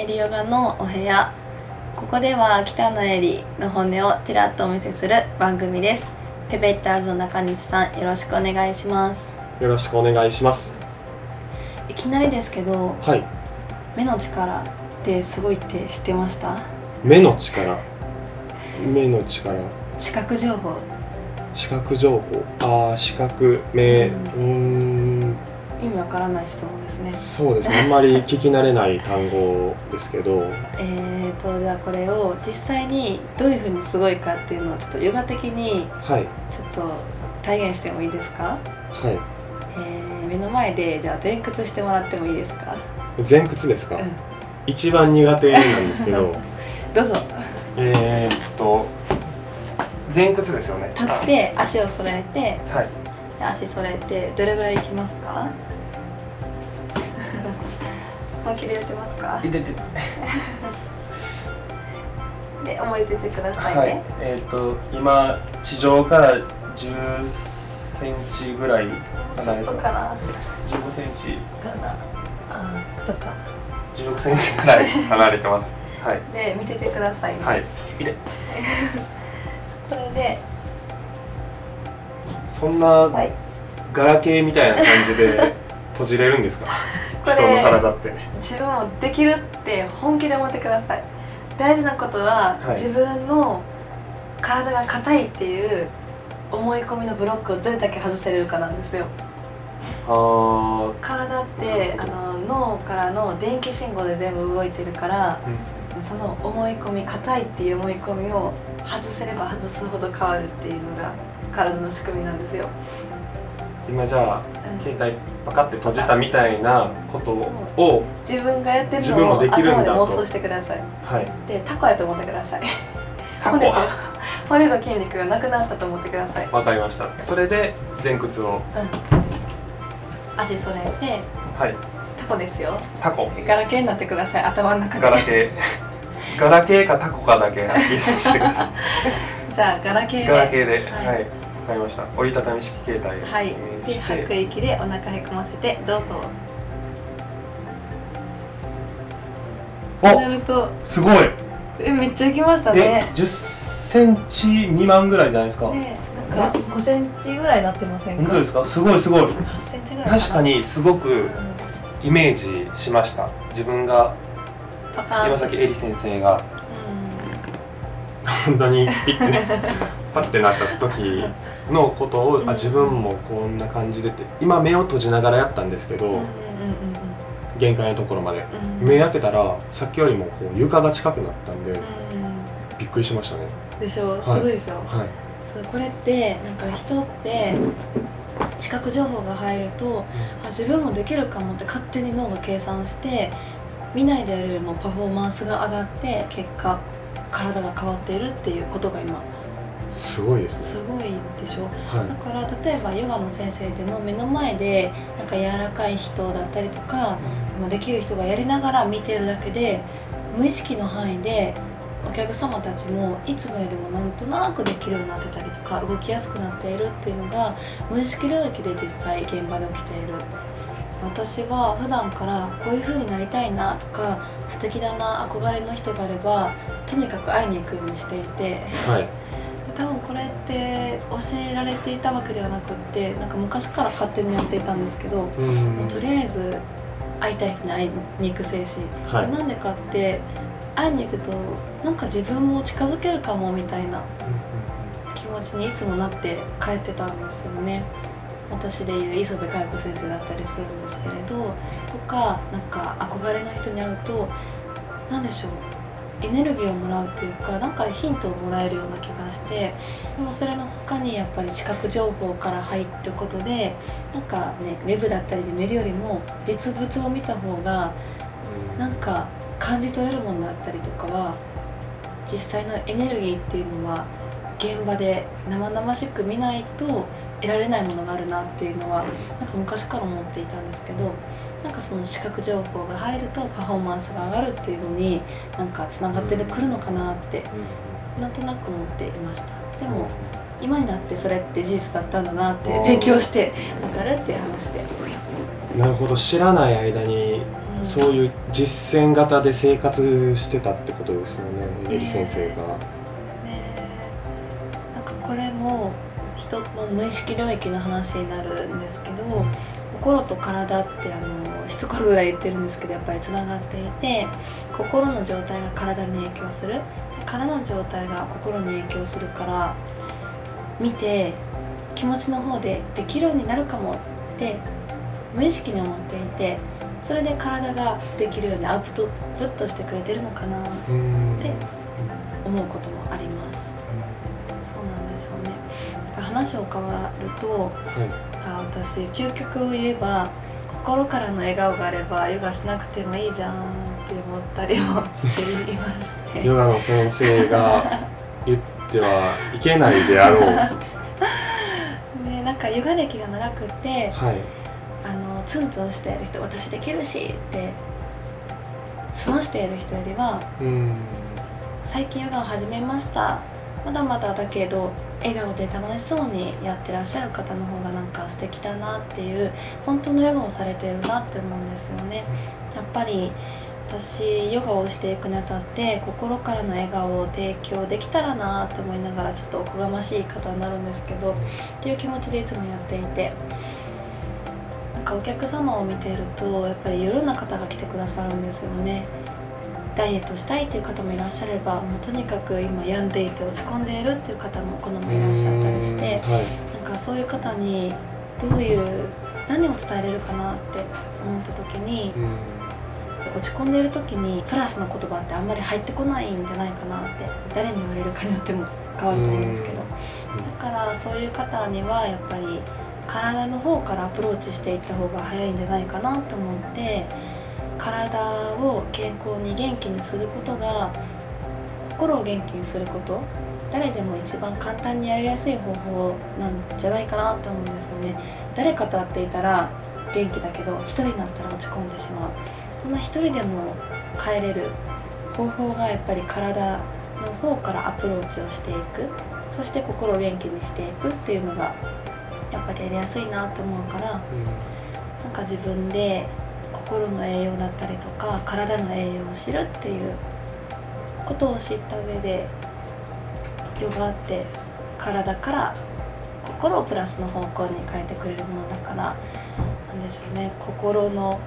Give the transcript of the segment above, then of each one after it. エリヨガのお部屋。ここでは北野エリの本音をちらっとお見せする番組です。ペペッターズの中西さん、よろしくお願いします。よろしくお願いします。いきなりですけど、はい、目の力ってすごいって知ってました？目の力視覚情報、視覚、目、意味わからない質問ですね。そうですね、あんまり聞き慣れない単語ですけどじゃあこれを実際にどういう風にすごいかっていうのをちょっとヨガ的にちょっと体現してもいいですか？はい、目の前でじゃあ前屈してもらってもいいですか？前屈ですか？一番苦手なんですけどどうぞ。前屈ですよね。立って足を揃えて、はい、足揃えて、どれぐらい行きますか？本気でやってますか？で、思い出てくださいね。はい、今、地上から10センチぐらい離れたかな。15センチかなあ、とか16センチぐらい離れてます。はい、で、見ててくださいね。はい、見てこれでそんなガラケーみたいな感じで閉じれるんですか？人の体って自分もできるって本気で思ってください。大事なことは、はい、自分の体が硬いっていう思い込みのブロックをどれだけ外せれるかなんですよ。あ、体って脳からの電気信号で全部動いてるから、その思い込み、硬いっていう思い込みを外せれば外すほど変わるっていうのが体の仕組みなんですよ。今じゃあ、携帯パカって閉じたみたいなことを自分がやってるのを頭で妄想してください。はい、で、タコやと思ってください。骨と筋肉がなくなったと思ってください。わかりました。それで前屈を、足揃えて、はい、タコですよ。タコ。ガラケーになってください。頭の中で。ガラケーかタコかだけリストしてください。じゃあガラケーで、はい、わかりました。折りたたみ式携帯をイメージして、はい、で、吐く息でお腹へこませてどうぞ。お、すごい。めっちゃいきましたね。10センチ未満ぐらいじゃないですか。ね、なんか5センチぐらいになってませんか？本当ですか？すごいすごい。8センチぐらいかな。確かにすごくイメージしました。自分が今さっきエリ先生が本当にピッて、ね、パッてなった時のことを自分もこんな感じでって今目を閉じながらやったんですけど、限界のところまで、目開けたらさっきよりもこう床が近くなったんで、びっくりしましたね。でしょ、はい、すごいでしょ、はい、そう、これってなんか人って視覚情報が入ると、自分もできるかもって勝手に脳が計算して見ないでやるよりもパフォーマンスが上がって結果体が変わっているっていうことが今すごいですね。すごいでしょ、はい、だから例えばヨガの先生でも目の前でなんか柔らかい人だったりとか、できる人がやりながら見てるだけで無意識の範囲でお客様たちもいつもよりもなんとなくできるようになってたりとか動きやすくなっているっていうのが無意識領域で実際現場で起きている。私は普段からこういう風になりたいなとか素敵だな、憧れの人があればとにかく会いに行くようにしていて、はい、多分これって教えられていたわけではなくってなんか昔から勝手にやっていたんですけど、もうとりあえず会いたい人に会いに行く精神、はい、なんでかって会いに行くとなんか自分も近づけるかもみたいな気持ちにいつもなって帰ってたんですよね。私でいう磯部佳代子先生だったりするんですけれどとか、なんか憧れの人に会うと何でしょう、エネルギーをもらうっていうかなんかヒントをもらえるような気がして、でもそれの他にやっぱり視覚情報から入ることでなんかね、ウェブだったりで見るよりも実物を見た方がなんか感じ取れるものだったりとかは実際のエネルギーっていうのは現場で生々しく見ないと得られないものがあるなっていうのはなんか昔から思っていたんですけど、なんかその視覚情報が入るとパフォーマンスが上がるっていうのになんかつながってくるのかなってなんとなく思っていました。でも今になってそれって事実だったんだなって勉強して分かるっていう話で。なるほど、知らない間にそういう実践型で生活してたってことですよね、みねり先生が、なんかこれも人の無意識領域の話になるんですけど、心と体ってしつこいぐらい言ってるんですけど、やっぱりつながっていて、心の状態が体に影響する、体の状態が心に影響するから、見て気持ちの方でできるようになるかもって無意識に思っていて、それで体ができるようにアウトプットしてくれてるのかなって思うこともあります。そうなんでしょうね。だから話を変わると、私究極を言えば心からの笑顔があればヨガしなくてもいいじゃんって思ったりもしていましてヨガの先生が言ってはいけないであろうね、なんかヨガ歴が長くて、ツンツンしている人、私できるしって済ましている人よりは、最近ヨガを始めました、まだまだだけど笑顔で楽しそうにやってらっしゃる方の方がなんか素敵だなっていう、本当のヨガをされてるなって思うんですよね。やっぱり私ヨガをしていくにあたって、心からの笑顔を提供できたらなって思いながら、ちょっとおこがましい方になるんですけどっていう気持ちでいつもやっていて、なんかお客様を見ているとやっぱりいろんな方が来てくださるんですよね。ダイエットしたいっていう方もいらっしゃれば、もうとにかく今病んでいて落ち込んでいるっていう方もこのもいらっしゃったりして、なんかそういう方にどういう何を伝えれるかなって思った時に、落ち込んでいる時にプラスの言葉ってあんまり入ってこないんじゃないかなって、誰に言われるかによっても変わると思うんですけど、だからそういう方にはやっぱり体の方からアプローチしていった方が早いんじゃないかなと思って、体を健康に元気にすることが心を元気にすること、誰でも一番簡単にやりやすい方法なんじゃないかなと思うんですよね。誰かと会っていたら元気だけど、一人になったら落ち込んでしまう、そんな一人でも変えれる方法がやっぱり体の方からアプローチをしていく、そして心を元気にしていくっていうのがやっぱりやりやすいなと思うから、なんか自分で心の栄養だったりとか体の栄養を知るっていうことを知った上で、ヨガって体から心をプラスの方向に変えてくれるものだから、なんでしょうね、心の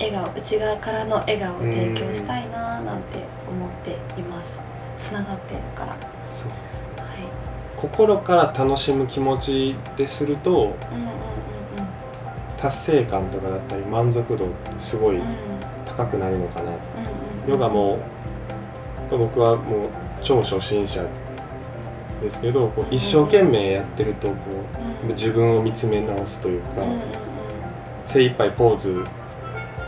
笑顔、内側からの笑顔を提供したいななんて思っています。つながっているから、そうですね、心から楽しむ気持ちですると、達成感とかだったり満足度ってすごい高くなるのかな。ヨガも僕はもう超初心者ですけど、こう一生懸命やってるとこう自分を見つめ直すというか、精一杯ポーズ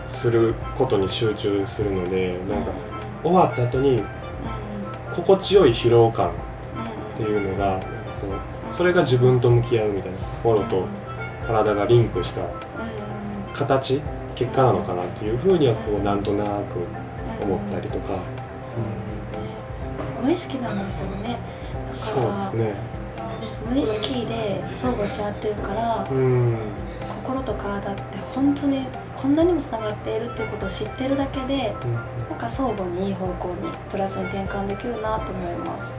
することに集中するので、なんか終わった後に心地よい疲労感っていうのが、それが自分と向き合うみたいな、心と体がリンクした形、結果なのかなっていうふうにはこうなんとなく思ったりとか、無意識なんでしょうね。そうですね、無意識で相互し合ってるから、心と体って本当にこんなにもつながっているっていうことを知ってるだけで、なんか相互にいい方向にプラスに転換できるなと思います。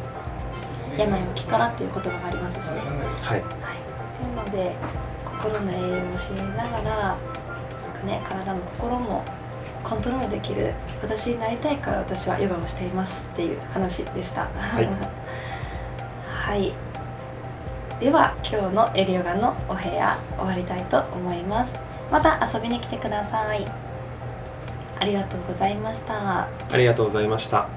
病は気からっていう言葉がありますしね。なので心の栄養を知りながら、なんかね、体も心もコントロールできる私になりたいから、私はヨガをしていますっていう話でした。では今日のエリヨガのお部屋終わりたいと思います。また遊びに来てください。ありがとうございました。